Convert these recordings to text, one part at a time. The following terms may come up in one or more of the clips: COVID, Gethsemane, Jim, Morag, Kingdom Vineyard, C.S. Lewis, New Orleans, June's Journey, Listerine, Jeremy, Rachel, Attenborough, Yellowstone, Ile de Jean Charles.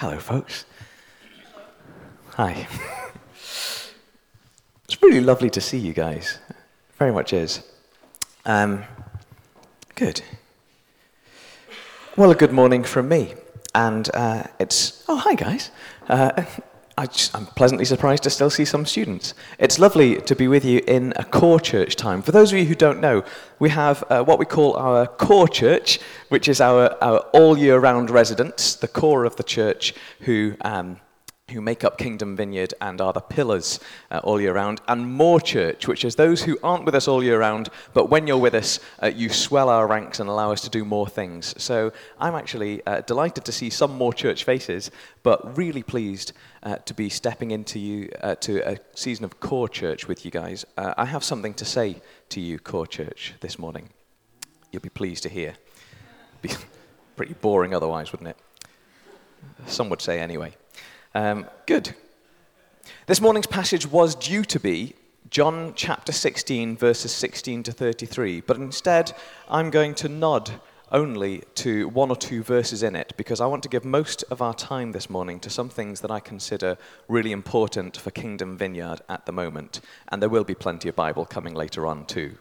Hello, folks. Hi. It's really lovely to see you guys. It very much is. Good. Well, a good morning from me. And hi, guys. I'm pleasantly surprised to still see some students. It's lovely to be with you in a core church time. For those of you who don't know, we have what we call our core church, which is our all year round residents, the core of the church who make up Kingdom Vineyard and are the pillars all year round, and more church, which is those who aren't with us all year round, but when you're with us, you swell our ranks and allow us to do more things. So I'm actually delighted to see some more church faces, but really pleased to be stepping into to a season of core church with you guys. I have something to say to you, core church, this morning. You'll be pleased to hear. Be pretty boring otherwise, wouldn't it? Some would say anyway. Good. This morning's passage was due to be John chapter 16, verses 16 to 33, but instead I'm going to nod only to one or two verses in it, because I want to give most of our time this morning to some things that I consider really important for Kingdom Vineyard at the moment, and there will be plenty of Bible coming later on too.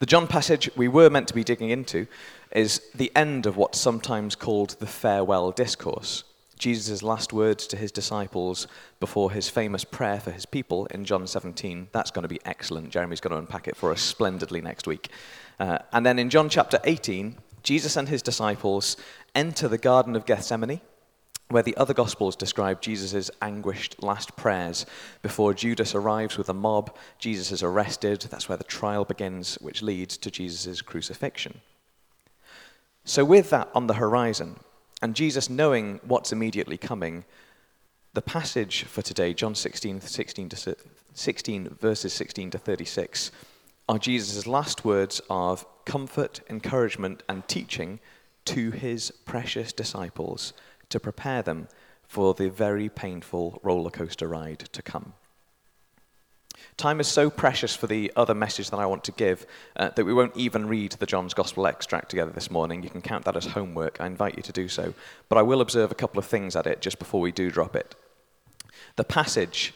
The John passage we were meant to be digging into is the end of what's sometimes called the farewell discourse. Jesus' last words to his disciples before his famous prayer for his people in John 17. That's going to be excellent. Jeremy's going to unpack it for us splendidly next week. And then in John chapter 18, Jesus and his disciples enter the Garden of Gethsemane, where the other Gospels describe Jesus' anguished last prayers before Judas arrives with a mob. Jesus is arrested. That's where the trial begins, which leads to Jesus' crucifixion. So with that on the horizon, and Jesus knowing what's immediately coming, the passage for today, John 16, verses 16 to 36, are Jesus' last words of comfort, encouragement, and teaching to his precious disciples to prepare them for the very painful roller coaster ride to come. Time is so precious for the other message that I want to give that we won't even read the John's Gospel extract together this morning. You can count that as homework. I invite you to do so. But I will observe a couple of things at it just before we do drop it. The passage,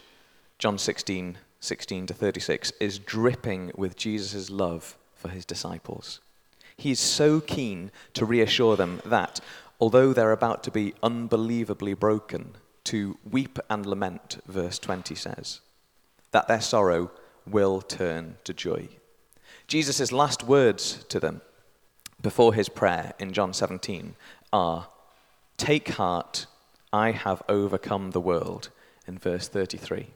John 16, 16 to 36, is dripping with Jesus' love for his disciples. He is so keen to reassure them that, although they're about to be unbelievably broken, to weep and lament, verse 20 says, that their sorrow will turn to joy. Jesus' last words to them before his prayer in John 17 are, "Take heart, I have overcome the world," in verse 33.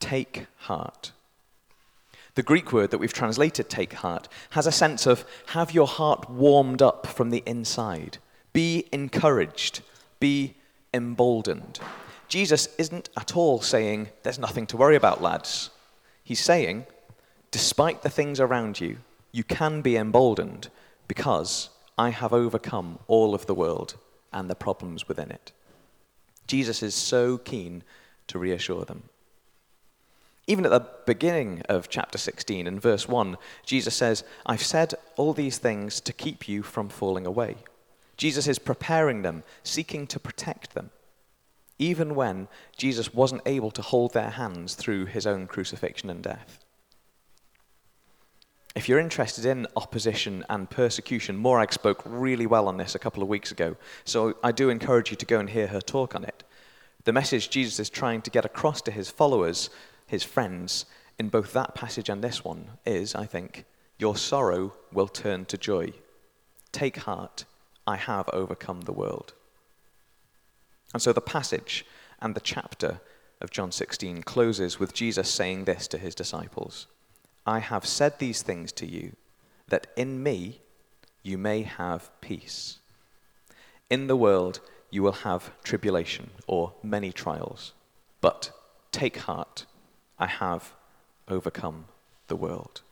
Take heart. The Greek word that we've translated take heart has a sense of have your heart warmed up from the inside. Be encouraged. Be emboldened. Jesus isn't at all saying, there's nothing to worry about, lads. He's saying, despite the things around you, you can be emboldened because I have overcome all of the world and the problems within it. Jesus is so keen to reassure them. Even at the beginning of chapter 16 in verse 1, Jesus says, I've said all these things to keep you from falling away. Jesus is preparing them, seeking to protect them, even when Jesus wasn't able to hold their hands through his own crucifixion and death. If you're interested in opposition and persecution, Morag spoke really well on this a couple of weeks ago, so I do encourage you to go and hear her talk on it. The message Jesus is trying to get across to his followers, his friends, in both that passage and this one is, I think, your sorrow will turn to joy. Take heart, I have overcome the world. And so the passage and the chapter of John 16 closes with Jesus saying this to his disciples, I have said these things to you, that in me you may have peace. In the world you will have tribulation or many trials, but take heart, I have overcome the world.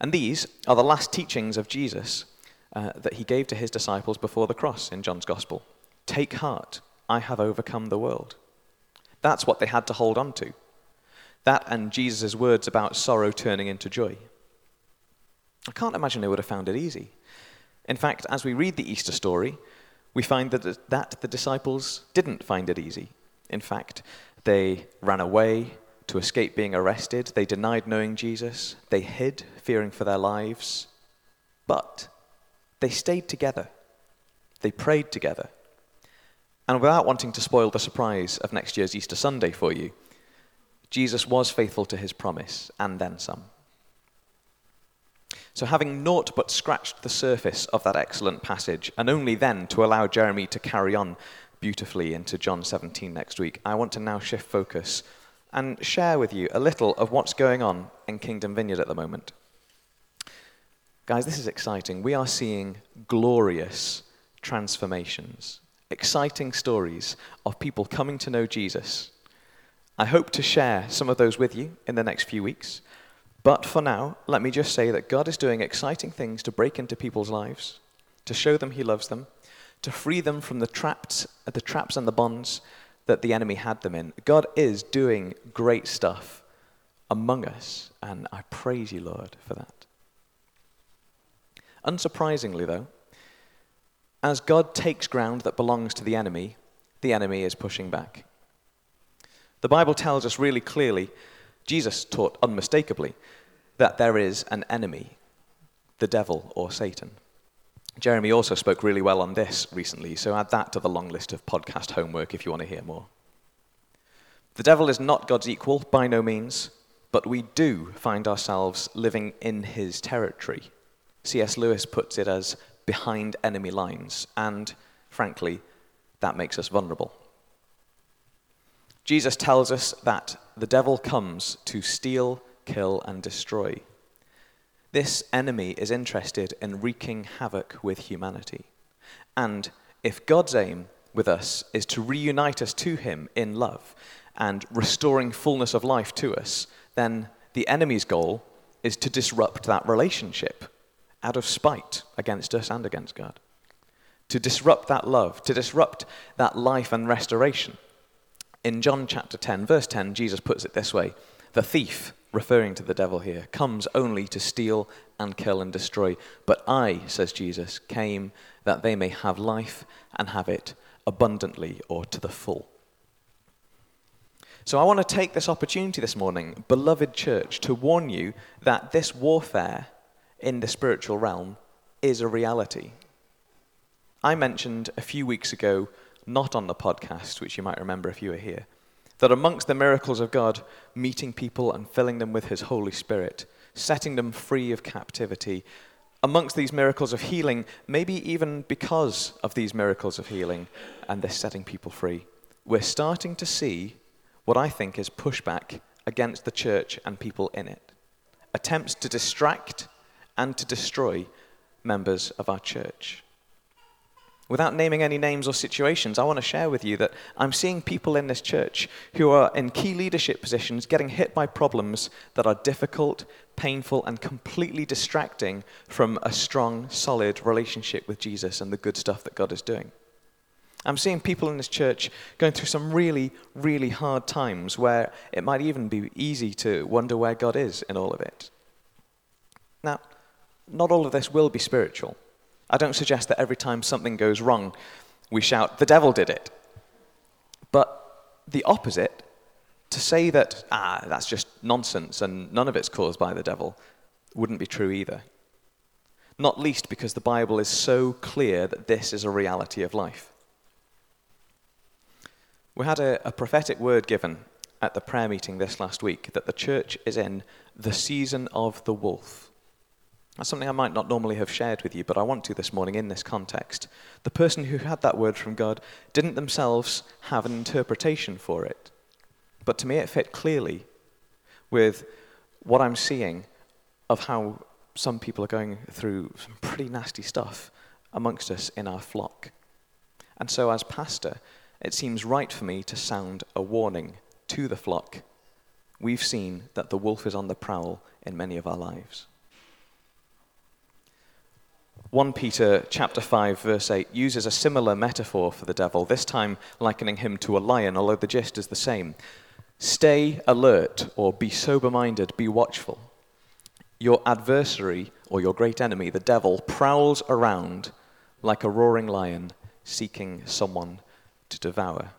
And these are the last teachings of Jesus that he gave to his disciples before the cross in John's Gospel. Take heart, I have overcome the world. That's what they had to hold on to. That and Jesus' words about sorrow turning into joy. I can't imagine they would have found it easy. In fact, as we read the Easter story, we find that the disciples didn't find it easy. In fact, they ran away to escape being arrested. They denied knowing Jesus. They hid, fearing for their lives. But they stayed together. They prayed together. And without wanting to spoil the surprise of next year's Easter Sunday for you, Jesus was faithful to his promise, and then some. So having naught but scratched the surface of that excellent passage, and only then to allow Jeremy to carry on beautifully into John 17 next week, I want to now shift focus and share with you a little of what's going on in Kingdom Vineyard at the moment. Guys, this is exciting. We are seeing glorious transformations, exciting stories of people coming to know Jesus. I hope to share some of those with you in the next few weeks. But for now, let me just say that God is doing exciting things to break into people's lives, to show them he loves them, to free them from the traps and the bonds that the enemy had them in. God is doing great stuff among us, and I praise you, Lord, for that. Unsurprisingly, though, as God takes ground that belongs to the enemy is pushing back. The Bible tells us really clearly, Jesus taught unmistakably, that there is an enemy, the devil or Satan. Jeremy also spoke really well on this recently, so add that to the long list of podcast homework if you want to hear more. The devil is not God's equal, by no means, but we do find ourselves living in his territory. C.S. Lewis puts it as behind enemy lines, and frankly, that makes us vulnerable. Jesus tells us that the devil comes to steal, kill, and destroy. This enemy is interested in wreaking havoc with humanity. And if God's aim with us is to reunite us to him in love and restoring fullness of life to us, then the enemy's goal is to disrupt that relationship out of spite against us and against God, to disrupt that love, to disrupt that life and restoration. In John chapter 10, verse 10, Jesus puts it this way: the thief, referring to the devil here, comes only to steal and kill and destroy. But I, says Jesus, came that they may have life and have it abundantly or to the full. So I want to take this opportunity this morning, beloved church, to warn you that this warfare in the spiritual realm is a reality. I mentioned a few weeks ago, not on the podcast, which you might remember if you were here, that amongst the miracles of God, meeting people and filling them with his Holy Spirit, setting them free of captivity, amongst these miracles of healing, maybe even because of these miracles of healing and this setting people free, we're starting to see what I think is pushback against the church and people in it, attempts to distract and to destroy members of our church. Without naming any names or situations, I want to share with you that I'm seeing people in this church who are in key leadership positions getting hit by problems that are difficult, painful, and completely distracting from a strong, solid relationship with Jesus and the good stuff that God is doing. I'm seeing people in this church going through some really, really hard times where it might even be easy to wonder where God is in all of it. Now, not all of this will be spiritual. I don't suggest that every time something goes wrong, we shout, the devil did it. But the opposite, to say that, that's just nonsense and none of it's caused by the devil, wouldn't be true either. Not least because the Bible is so clear that this is a reality of life. We had a prophetic word given at the prayer meeting this last week that the church is in the season of the wolf. That's something I might not normally have shared with you, but I want to this morning in this context. The person who had that word from God didn't themselves have an interpretation for it. But to me it fit clearly with what I'm seeing of how some people are going through some pretty nasty stuff amongst us in our flock. And so as pastor, it seems right for me to sound a warning to the flock. We've seen that the wolf is on the prowl in many of our lives. 1 Peter chapter 5, verse 8, uses a similar metaphor for the devil, this time likening him to a lion, although the gist is the same. Stay alert, or be sober-minded, be watchful. Your adversary, or your great enemy, the devil, prowls around like a roaring lion, seeking someone to devour.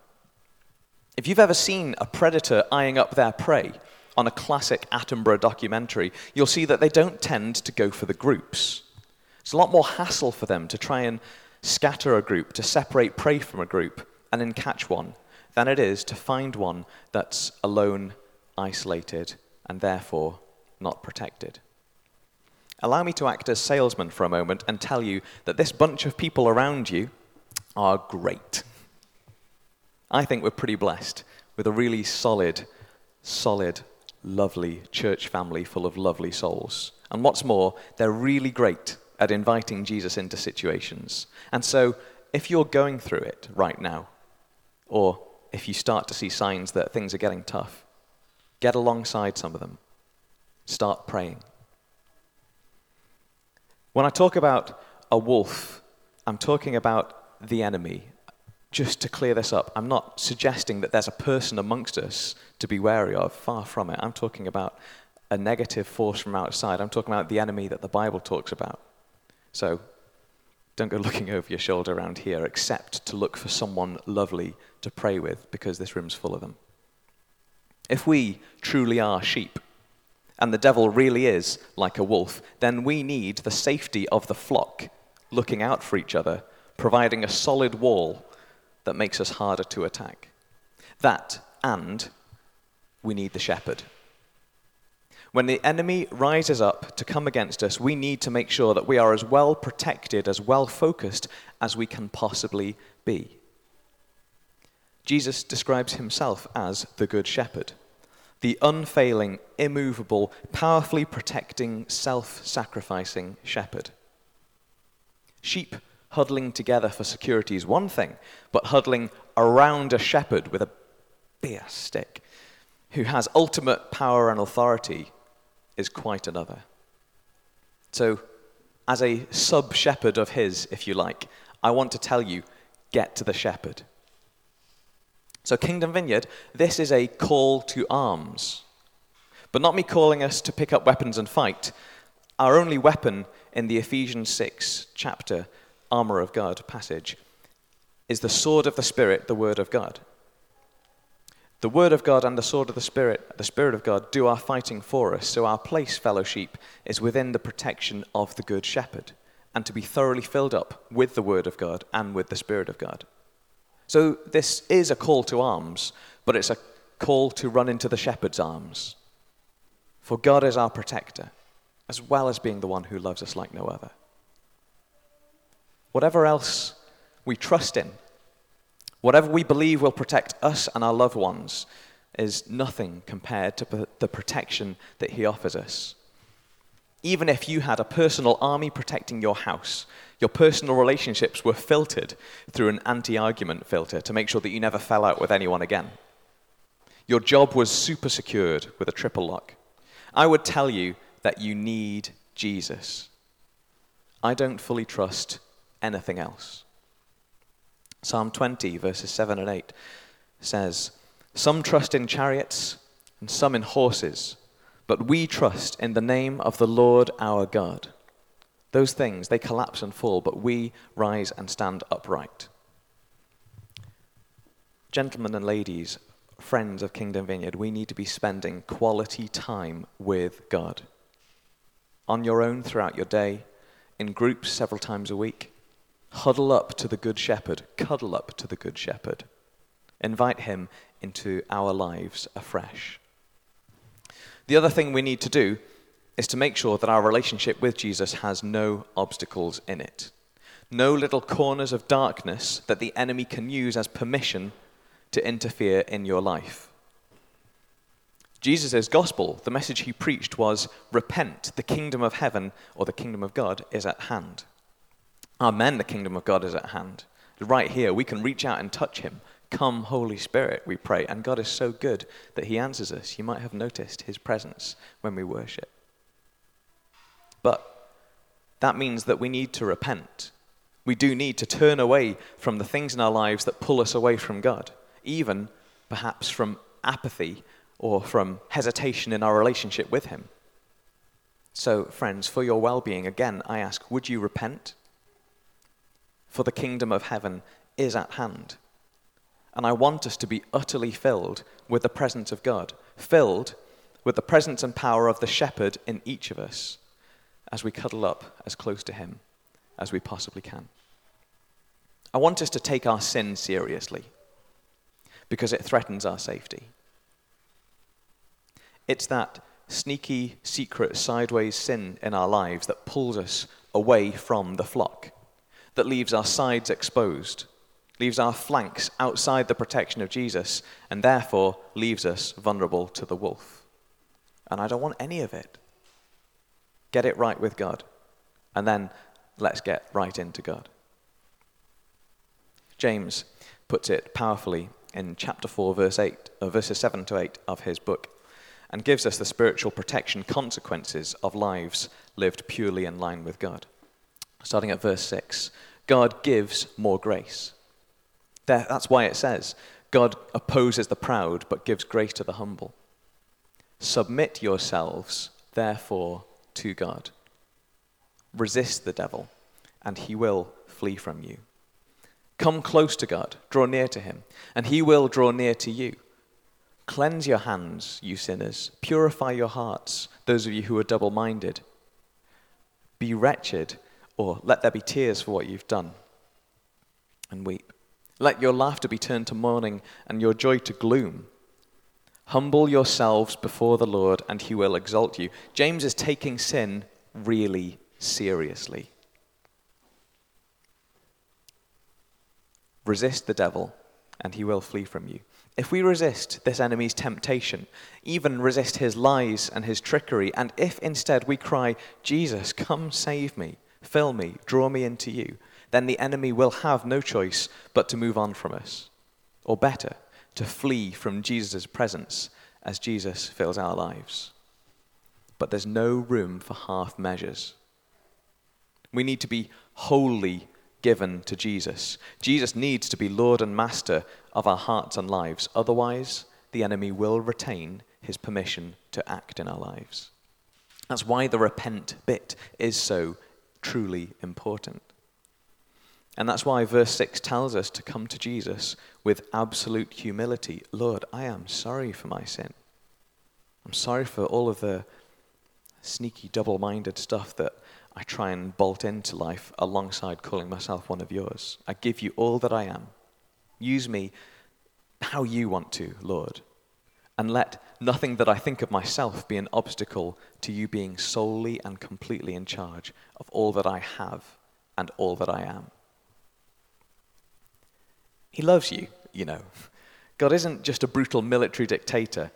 If you've ever seen a predator eyeing up their prey on a classic Attenborough documentary, you'll see that they don't tend to go for the groups. It's a lot more hassle for them to try and scatter a group, to separate prey from a group and then catch one, than it is to find one that's alone, isolated, and therefore not protected. Allow me to act as salesman for a moment and tell you that this bunch of people around you are great. I think we're pretty blessed with a really solid, lovely church family full of lovely souls. And what's more, they're really great at inviting Jesus into situations. And so, if you're going through it right now, or if you start to see signs that things are getting tough, get alongside some of them. Start praying. When I talk about a wolf, I'm talking about the enemy. Just to clear this up, I'm not suggesting that there's a person amongst us to be wary of. Far from it. I'm talking about a negative force from outside. I'm talking about the enemy that the Bible talks about. So don't go looking over your shoulder around here, except to look for someone lovely to pray with, because this room's full of them. If we truly are sheep, and the devil really is like a wolf, then we need the safety of the flock looking out for each other, providing a solid wall that makes us harder to attack. That, and we need the shepherd. When the enemy rises up to come against us, we need to make sure that we are as well protected, as well focused as we can possibly be. Jesus describes himself as the Good Shepherd, the unfailing, immovable, powerfully protecting, self-sacrificing shepherd. Sheep huddling together for security is one thing, but huddling around a shepherd with a beer stick who has ultimate power and authority is quite another. So, as a sub-shepherd of his, if you like, I want to tell you, get to the shepherd. So Kingdom Vineyard, this is a call to arms. But not me calling us to pick up weapons and fight. Our only weapon in the Ephesians 6 chapter, Armour of God passage, is the sword of the Spirit, the Word of God. The Word of God and the sword of the Spirit of God, do our fighting for us, so our place, fellow sheep, is within the protection of the Good Shepherd, and to be thoroughly filled up with the Word of God and with the Spirit of God. So this is a call to arms, but it's a call to run into the shepherd's arms. For God is our protector, as well as being the one who loves us like no other. Whatever else we trust in, whatever we believe will protect us and our loved ones, is nothing compared to the protection that he offers us. Even if you had a personal army protecting your house, your personal relationships were filtered through an anti-argument filter to make sure that you never fell out with anyone again. Your job was super secured with a triple lock. I would tell you that you need Jesus. I don't fully trust anything else. Psalm 20, verses 7 and 8 says, "Some trust in chariots and some in horses, but we trust in the name of the Lord our God. Those things, they collapse and fall, but we rise and stand upright." Gentlemen and ladies, friends of Kingdom Vineyard, we need to be spending quality time with God. On your own throughout your day, in groups several times a week, huddle up to the Good Shepherd, cuddle up to the Good Shepherd. Invite him into our lives afresh. The other thing we need to do is to make sure that our relationship with Jesus has no obstacles in it. No little corners of darkness that the enemy can use as permission to interfere in your life. Jesus' gospel, the message he preached was, "Repent, the kingdom of heaven," or the kingdom of God, is at hand. Amen, the kingdom of God is at hand. Right here, we can reach out and touch him. Come, Holy Spirit, we pray. And God is so good that he answers us. You might have noticed his presence when we worship. But that means that we need to repent. We do need to turn away from the things in our lives that pull us away from God, even perhaps from apathy or from hesitation in our relationship with him. So, friends, for your well-being, again, I ask, would you repent? for the kingdom of heaven is at hand. And I want us to be utterly filled with the presence of God, filled with the presence and power of the shepherd in each of us as we cuddle up as close to him as we possibly can. I want us to take our sin seriously because it threatens our safety. It's that sneaky, secret, sideways sin in our lives that pulls us away from the flock, that leaves our sides exposed, leaves our flanks outside the protection of Jesus, and therefore leaves us vulnerable to the wolf. And I don't want any of it. Get it right with God, and then let's get right into God. James puts it powerfully in chapter 4, verses 7 to 8 of his book, and gives us the spiritual protection consequences of lives lived purely in line with God. Starting at verse 6, God gives more grace. That's why it says, God opposes the proud but gives grace to the humble. Submit yourselves, therefore, to God. Resist the devil, and he will flee from you. Come close to God, draw near to him, and he will draw near to you. Cleanse your hands, you sinners. Purify your hearts, those of you who are double-minded. Be wretched, or let there be tears for what you've done, and weep. Let your laughter be turned to mourning and your joy to gloom. Humble yourselves before the Lord, and he will exalt you. James is taking sin really seriously. Resist the devil, and he will flee from you. If we resist this enemy's temptation, even resist his lies and his trickery, and if instead we cry, Jesus, come save me, fill me, draw me into you, then the enemy will have no choice but to move on from us, or better, to flee from Jesus' presence as Jesus fills our lives. But there's no room for half measures. We need to be wholly given to Jesus. Jesus needs to be Lord and Master of our hearts and lives. Otherwise, the enemy will retain his permission to act in our lives. That's why the repent bit is so truly important. And that's why verse 6 tells us to come to Jesus with absolute humility. Lord, I am sorry for my sin. I'm sorry for all of the sneaky, double-minded stuff that I try and bolt into life alongside calling myself one of yours. I give you all that I am. Use me how you want to, Lord, and let nothing that I think of myself be an obstacle to you being solely and completely in charge of all that I have and all that I am. He loves you, you know. God isn't just a brutal military dictator.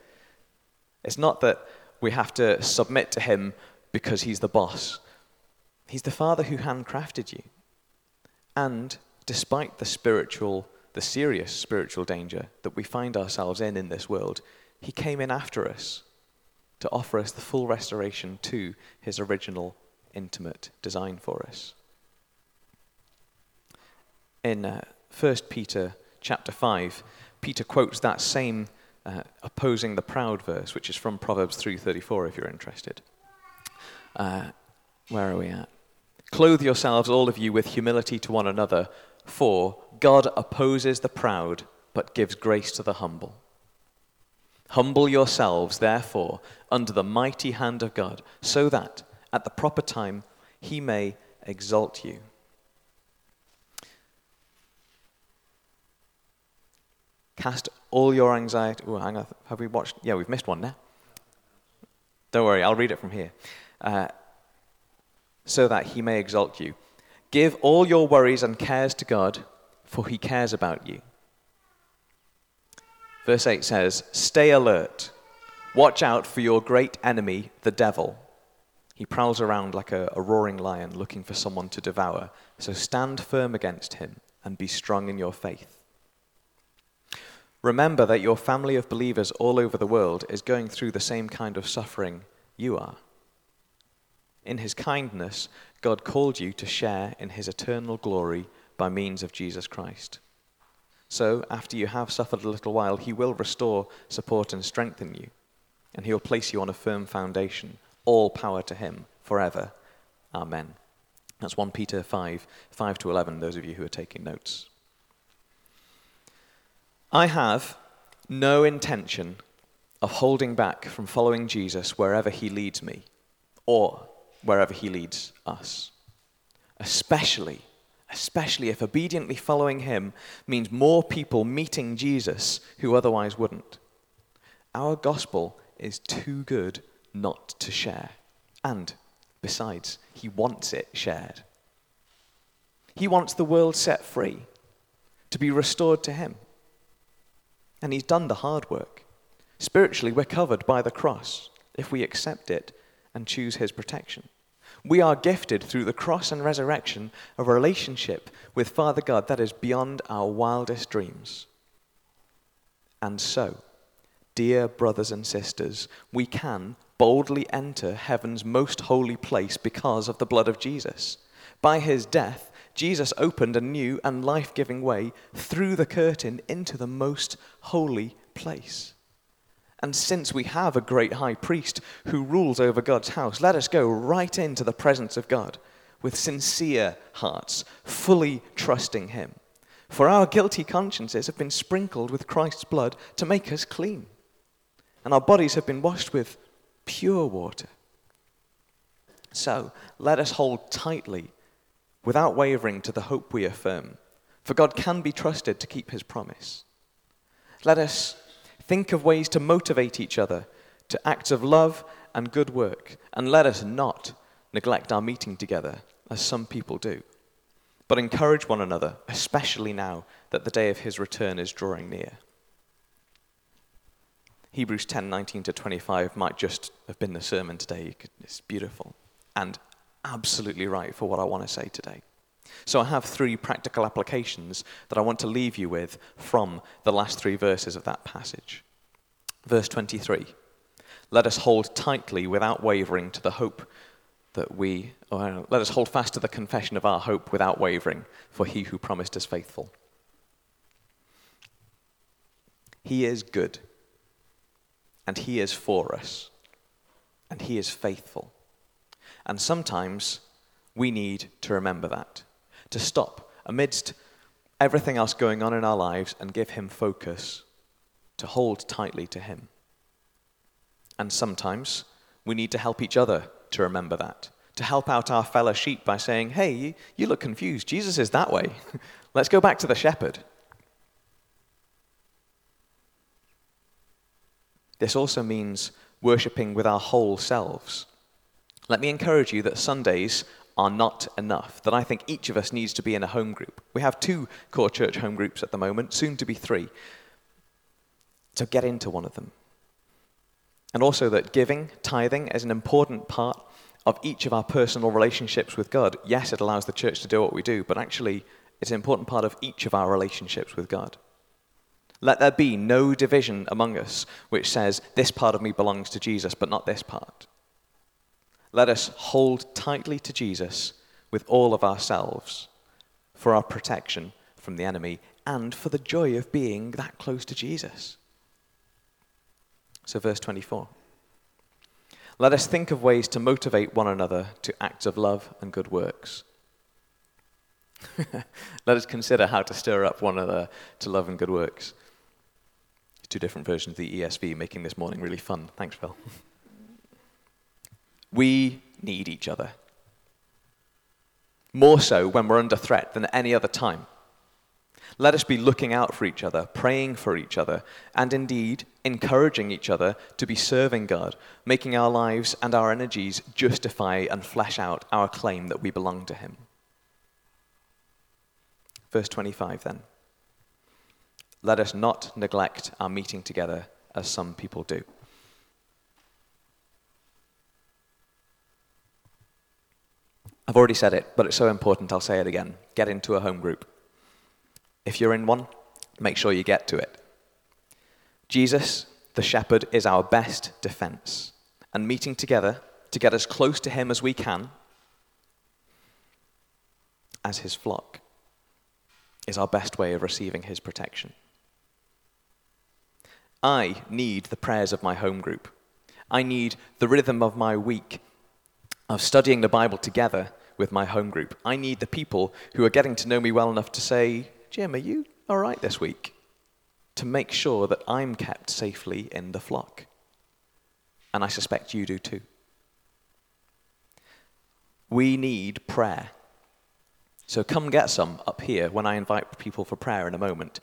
It's not that we have to submit to him because he's the boss. He's the Father who handcrafted you. And despite the serious spiritual danger that we find ourselves in this world, he came in after us to offer us the full restoration to his original intimate design for us. In 1 Peter chapter 5, Peter quotes that same opposing the proud verse, which is from Proverbs 3:34, if you're interested. Where are we at? Clothe yourselves, all of you, with humility to one another, for God opposes the proud, but gives grace to the humble. Humble yourselves, therefore, under the mighty hand of God, so that, at the proper time, he may exalt you. Cast all your anxiety... Oh, hang on, have we watched... Yeah, we've missed one now. Don't worry, I'll read it from here. So that he may exalt you. Give all your worries and cares to God, for he cares about you. Verse 8 says, stay alert. Watch out for your great enemy, the devil. He prowls around like a roaring lion looking for someone to devour. So stand firm against him and be strong in your faith. Remember that your family of believers all over the world is going through the same kind of suffering you are. In his kindness, God called you to share in his eternal glory by means of Jesus Christ. So, after you have suffered a little while, he will restore, support, and strengthen you, and he will place you on a firm foundation. All power to him forever. Amen. That's 1 Peter 5, 5 to 11, those of you who are taking notes. I have no intention of holding back from following Jesus wherever he leads me or wherever he leads us, especially if obediently following him means more people meeting Jesus who otherwise wouldn't. Our gospel is too good not to share. And besides, he wants it shared. He wants the world set free, to be restored to him. And he's done the hard work. Spiritually, we're covered by the cross if we accept it and choose his protection. We are gifted through the cross and resurrection a relationship with Father God that is beyond our wildest dreams. And so, dear brothers and sisters, we can boldly enter heaven's most holy place because of the blood of Jesus. By his death, Jesus opened a new and life-giving way through the curtain into the most holy place. And since we have a great high priest who rules over God's house, let us go right into the presence of God with sincere hearts, fully trusting him. For our guilty consciences have been sprinkled with Christ's blood to make us clean, and our bodies have been washed with pure water. So let us hold tightly, without wavering, to the hope we affirm, for God can be trusted to keep his promise. Let us think of ways to motivate each other to acts of love and good work, and let us not neglect our meeting together, as some people do, but encourage one another, especially now that the day of his return is drawing near. Hebrews 10:19 to 25 might just have been the sermon today. It's beautiful and absolutely right for what I want to say today. So I have three practical applications that I want to leave you with from the last three verses of that passage. Verse 23, let us hold fast to the confession of our hope without wavering, for he who promised is faithful. He is good, and he is for us, and he is faithful. And sometimes we need to remember that, to stop amidst everything else going on in our lives and give him focus, to hold tightly to him. And sometimes we need to help each other to remember that, to help out our fellow sheep by saying, hey, you look confused. Jesus is that way. Let's go back to the shepherd. This also means worshipping with our whole selves. Let me encourage you that Sundays are not enough, that I think each of us needs to be in a home group. We have 2 core church home groups at the moment, soon to be 3. So get into one of them. And also that giving, tithing, is an important part of each of our personal relationships with God. Yes, it allows the church to do what we do, but actually it's an important part of each of our relationships with God. Let there be no division among us which says, this part of me belongs to Jesus, but not this part. Let us hold tightly to Jesus with all of ourselves for our protection from the enemy and for the joy of being that close to Jesus. So verse 24, let us think of ways to motivate one another to acts of love and good works. Let us consider how to stir up one another to love and good works. 2 different versions of the ESV making this morning really fun. Thanks, Phil. We need each other. More so when we're under threat than at any other time. Let us be looking out for each other, praying for each other, and indeed encouraging each other to be serving God, making our lives and our energies justify and flesh out our claim that we belong to him. Verse 25 then. Let us not neglect our meeting together as some people do. I've already said it, but it's so important I'll say it again. Get into a home group. If you're in one, make sure you get to it. Jesus, the shepherd, is our best defense. And meeting together to get as close to him as we can as his flock is our best way of receiving his protection. I need the prayers of my home group. I need the rhythm of my week of studying the Bible together with my home group. I need the people who are getting to know me well enough to say, Jim, are you all right this week? To make sure that I'm kept safely in the flock. And I suspect you do too. We need prayer. So come get some up here when I invite people for prayer in a moment.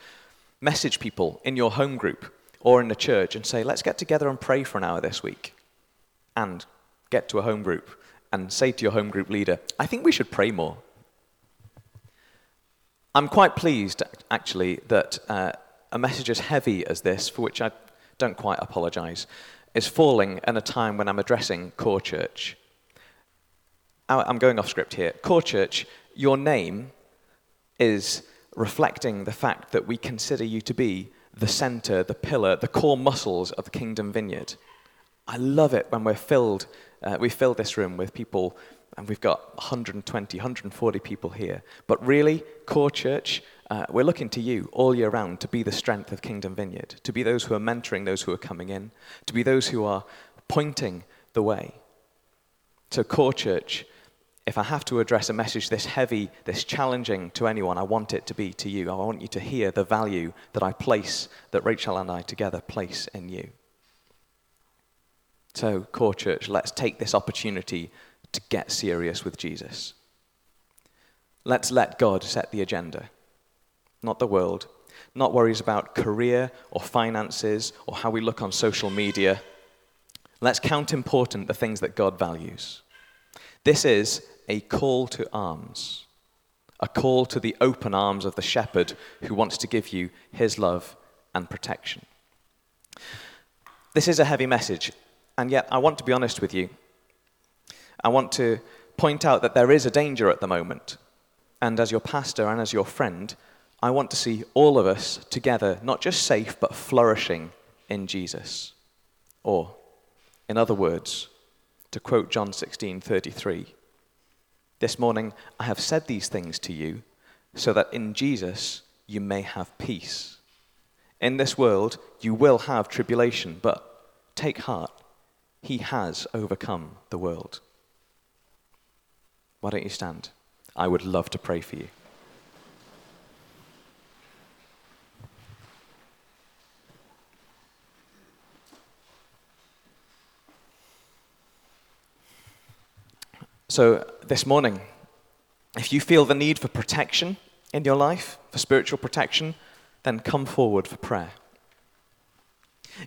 Message people in your home group or in the church and say, let's get together and pray for an hour this week. And get to a home group and say to your home group leader, I think we should pray more. I'm quite pleased, actually, that a message as heavy as this, for which I don't quite apologize, is falling at a time when I'm addressing Core Church. I'm going off script here. Core Church, your name is reflecting the fact that we consider you to be the center, the pillar, the core muscles of the Kingdom Vineyard. I love it when we filled this room with people, and we've got 120, 140 people here. But really, Core Church, we're looking to you all year round to be the strength of Kingdom Vineyard, to be those who are mentoring those who are coming in, to be those who are pointing the way. So Core Church, if I have to address a message this heavy, this challenging to anyone, I want it to be to you. I want you to hear the value that I place, that Rachel and I together place in you. So, Core Church, let's take this opportunity to get serious with Jesus. Let's let God set the agenda, not the world, not worries about career or finances or how we look on social media. Let's count important the things that God values. This is a call to arms, a call to the open arms of the shepherd who wants to give you his love and protection. This is a heavy message, and yet I want to be honest with you. I want to point out that there is a danger at the moment, and as your pastor and as your friend, I want to see all of us together, not just safe, but flourishing in Jesus. Or, in other words, to quote John 16:33, this morning I have said these things to you so that in Jesus you may have peace. In this world you will have tribulation, but take heart, he has overcome the world. Why don't you stand? I would love to pray for you. So this morning, if you feel the need for protection in your life, for spiritual protection, then come forward for prayer.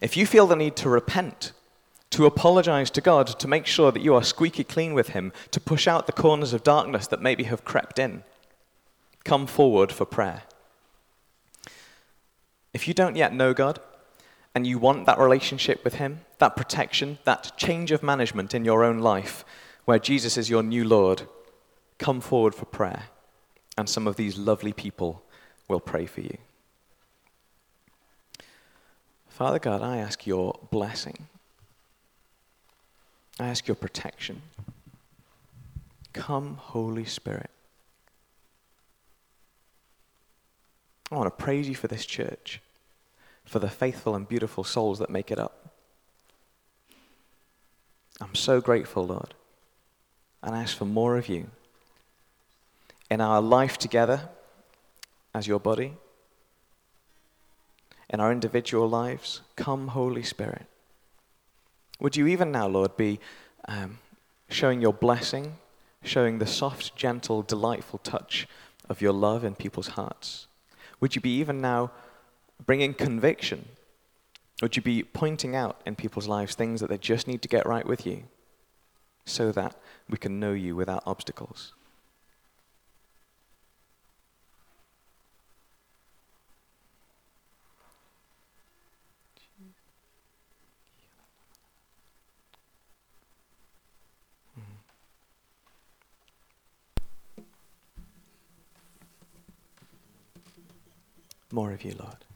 If you feel the need to repent, to apologize to God, to make sure that you are squeaky clean with him, to push out the corners of darkness that maybe have crept in, come forward for prayer. If you don't yet know God, and you want that relationship with him, that protection, that change of management in your own life, where Jesus is your new Lord, come forward for prayer, and some of these lovely people will pray for you. Father God, I ask your blessing. I ask your protection. Come, Holy Spirit. I want to praise you for this church, for the faithful and beautiful souls that make it up. I'm so grateful, Lord. And I ask for more of you in our life together as your body, in our individual lives. Come, Holy Spirit. Would you even now, Lord, be showing your blessing, showing the soft, gentle, delightful touch of your love in people's hearts? Would you be even now bringing conviction? Would you be pointing out in people's lives things that they just need to get right with you, so that we can know you without obstacles? More of you, Lord.